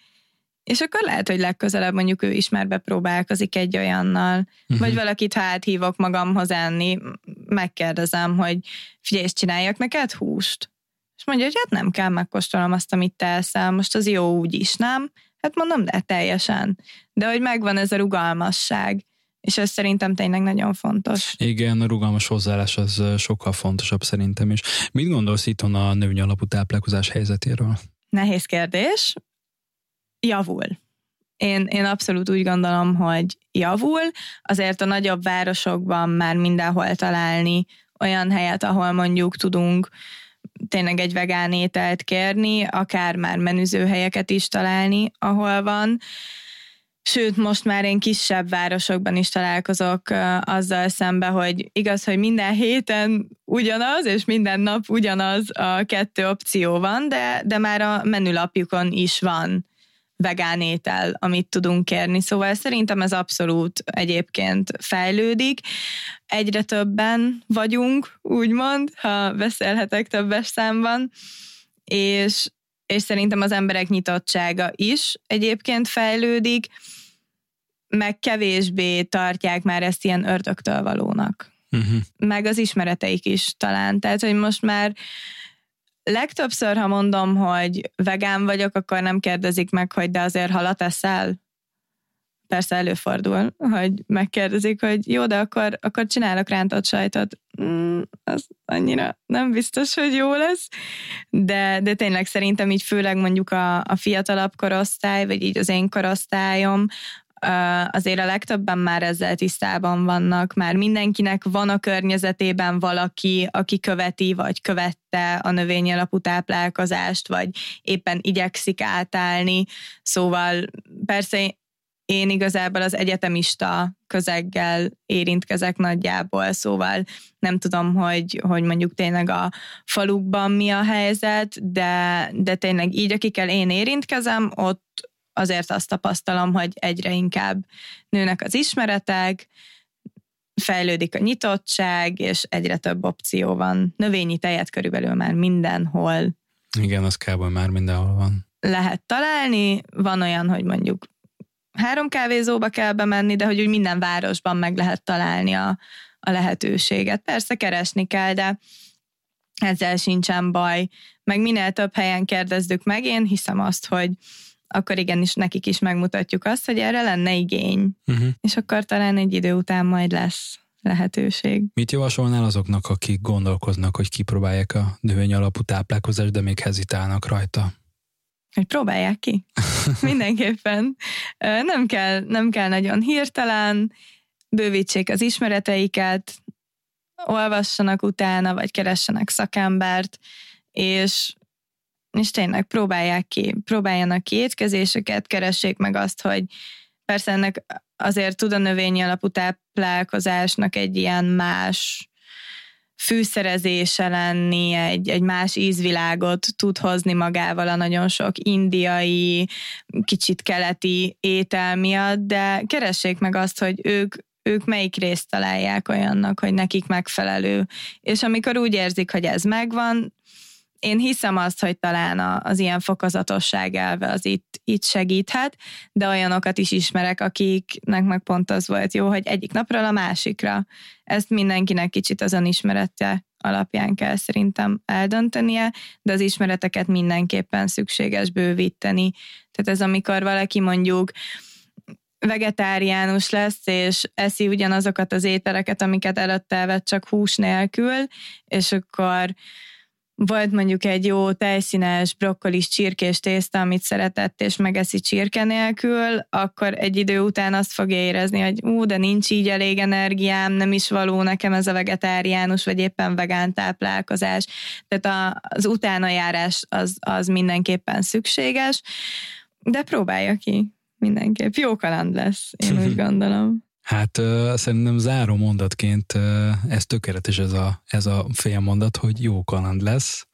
És akkor lehet, hogy legközelebb mondjuk ő is már bepróbálkozik egy olyannal, uh-huh. vagy valakit, ha áthívok magamhoz enni, megkérdezem, hogy figyelj, és csináljak neked húst? És mondja, hogy hát nem kell, megkóstolom azt, amit te eszel, most az jó úgy is, nem? Hát mondom, de teljesen. De hogy megvan ez a rugalmasság, és ez szerintem tényleg nagyon fontos. Igen, a rugalmas hozzáállás az sokkal fontosabb szerintem is. Mit gondolsz itthon a növény alapú táplálkozás helyzetéről? Nehéz kérdés. Javul. Én, én abszolút úgy gondolom, hogy javul. Azért a nagyobb városokban már mindenhol találni olyan helyet, ahol mondjuk tudunk tényleg egy vegán ételt kérni, akár már menüzőhelyeket is találni, ahol van. Sőt, most már én kisebb városokban is találkozok azzal szembe, hogy igaz, hogy minden héten ugyanaz, és minden nap ugyanaz a kettő opció van, de, de már a menülapjukon is van vegán étel, amit tudunk kérni. Szóval szerintem ez abszolút egyébként fejlődik. Egyre többen vagyunk, úgymond, ha beszélhetek többes számban, és, és szerintem az emberek nyitottsága is egyébként fejlődik, meg kevésbé tartják már ezt ilyen ördögtől valónak. Uh-huh. Meg az ismereteik is talán. Tehát, hogy most már legtöbbször, ha mondom, hogy vegán vagyok, akkor nem kérdezik meg, hogy de azért halat eszel? Persze előfordul, hogy megkérdezik, hogy jó, de akkor, akkor csinálok rántott sajtot. Mm, az annyira nem biztos, hogy jó lesz, de, de tényleg szerintem így főleg mondjuk a, a fiatalabb korosztály, vagy így az én korosztályom, azért a legtöbben már ezzel tisztában vannak, már mindenkinek van a környezetében valaki, aki követi, vagy követte a növényi alapú táplálkozást, vagy éppen igyekszik átállni, szóval persze én igazából az egyetemista közeggel érintkezek nagyjából, szóval nem tudom, hogy, hogy mondjuk tényleg a falukban mi a helyzet, de, de tényleg így, akikkel én érintkezem, ott azért azt tapasztalom, hogy egyre inkább nőnek az ismeretek, fejlődik a nyitottság, és egyre több opció van. Növényi tejet körülbelül már mindenhol. Igen, az kb. Már mindenhol van. Lehet találni, van olyan, hogy mondjuk három kávézóba kell bemenni, de hogy úgy minden városban meg lehet találni a, a lehetőséget. Persze keresni kell, de ezzel sincsen baj. Meg minél több helyen kérdezzük meg, én hiszem azt, hogy akkor igenis nekik is megmutatjuk azt, hogy erre lenne igény. Uh-huh. És akkor talán egy idő után majd lesz lehetőség. Mit javasolnál azoknak, akik gondolkoznak, hogy kipróbálják a növény alapú táplálkozást, de még hezitálnak rajta? Hogy próbálják ki. Mindenképpen. Nem kell, nem kell nagyon hirtelen, bővítsék az ismereteiket, olvassanak utána, vagy keressenek szakembert, és és tényleg próbálják ki, próbáljanak ki étkezéseket, keressék meg azt, hogy persze ennek azért tud a növényi alapú táplálkozásnak egy ilyen más fűszerezése lenni, egy, egy más ízvilágot tud hozni magával a nagyon sok indiai, kicsit keleti étel miatt, de keressék meg azt, hogy ők ők melyik részt találják olyannak, hogy nekik megfelelő. És amikor úgy érzik, hogy ez megvan, én hiszem azt, hogy talán az ilyen fokozatosság elve az itt, itt segíthet, de olyanokat is ismerek, akiknek meg pont az volt jó, hogy egyik napról a másikra. Ezt mindenkinek kicsit az önismerete alapján kell szerintem eldöntenie, de az ismereteket mindenképpen szükséges bővíteni. Tehát ez amikor valaki mondjuk vegetáriánus lesz, és eszi ugyanazokat az ételeket, amiket előtte evett csak hús nélkül, és akkor volt mondjuk egy jó tejszínes brokkolis csirkés tészta, amit szeretett, és megeszi csirke nélkül, akkor egy idő után azt fogja érezni, hogy ú, de nincs így elég energiám, nem is való nekem ez a vegetáriánus, vagy éppen vegán táplálkozás. Tehát a, az utánajárás az, az mindenképpen szükséges, de próbálja ki mindenképp. Jó kaland lesz, én úgy gondolom. Hát szerintem záró mondatként ez tökéletes ez a, ez a fél mondat, hogy jó kaland lesz.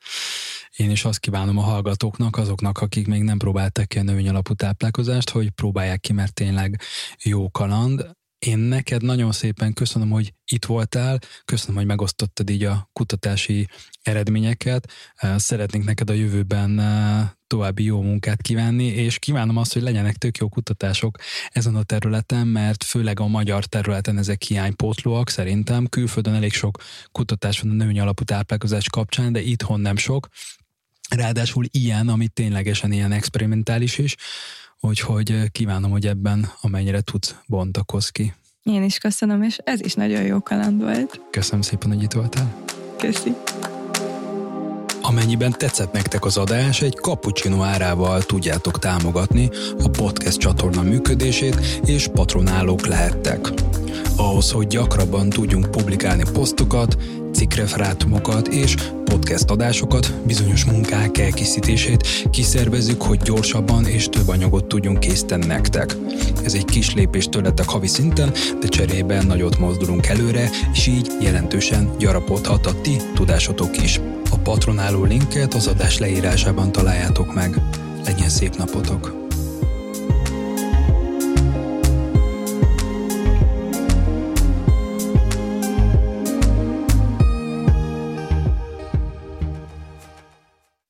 Én is azt kívánom a hallgatóknak, azoknak, akik még nem próbálták ki a növény alapú táplálkozást, hogy próbálják ki, mert tényleg jó kaland. Én neked nagyon szépen köszönöm, hogy itt voltál, köszönöm, hogy megosztottad így a kutatási eredményeket. Szeretnénk neked a jövőben további jó munkát kívánni, és kívánom azt, hogy legyenek tök jó kutatások ezen a területen, mert főleg a magyar területen ezek hiánypótlóak szerintem. Külföldön elég sok kutatás van a növény alapú táplálkozás kapcsán, de itthon nem sok. Ráadásul ilyen, ami ténylegesen ilyen experimentális is. úgyhogy kívánom, hogy ebben amennyire tudsz, bontakozz ki. Én is köszönöm, és ez is nagyon jó kaland volt. Köszönöm szépen, hogy itt voltál. Köszi. Amennyiben tetszett nektek az adás, egy cappuccino árával tudjátok támogatni a podcast csatorna működését, és patronálók lehettek. Ahhoz, hogy gyakrabban tudjunk publikálni posztokat, cikkreferátumokat és podcast adásokat, bizonyos munkák elkészítését kiszervezzük, hogy gyorsabban és több anyagot tudjunk készíteni nektek. Ez egy kis lépés tőletek havi szinten, de cserében nagyot mozdulunk előre, és így jelentősen gyarapodhat a ti tudásotok is. A patronáló linket az adás leírásában találjátok meg. Legyen szép napotok!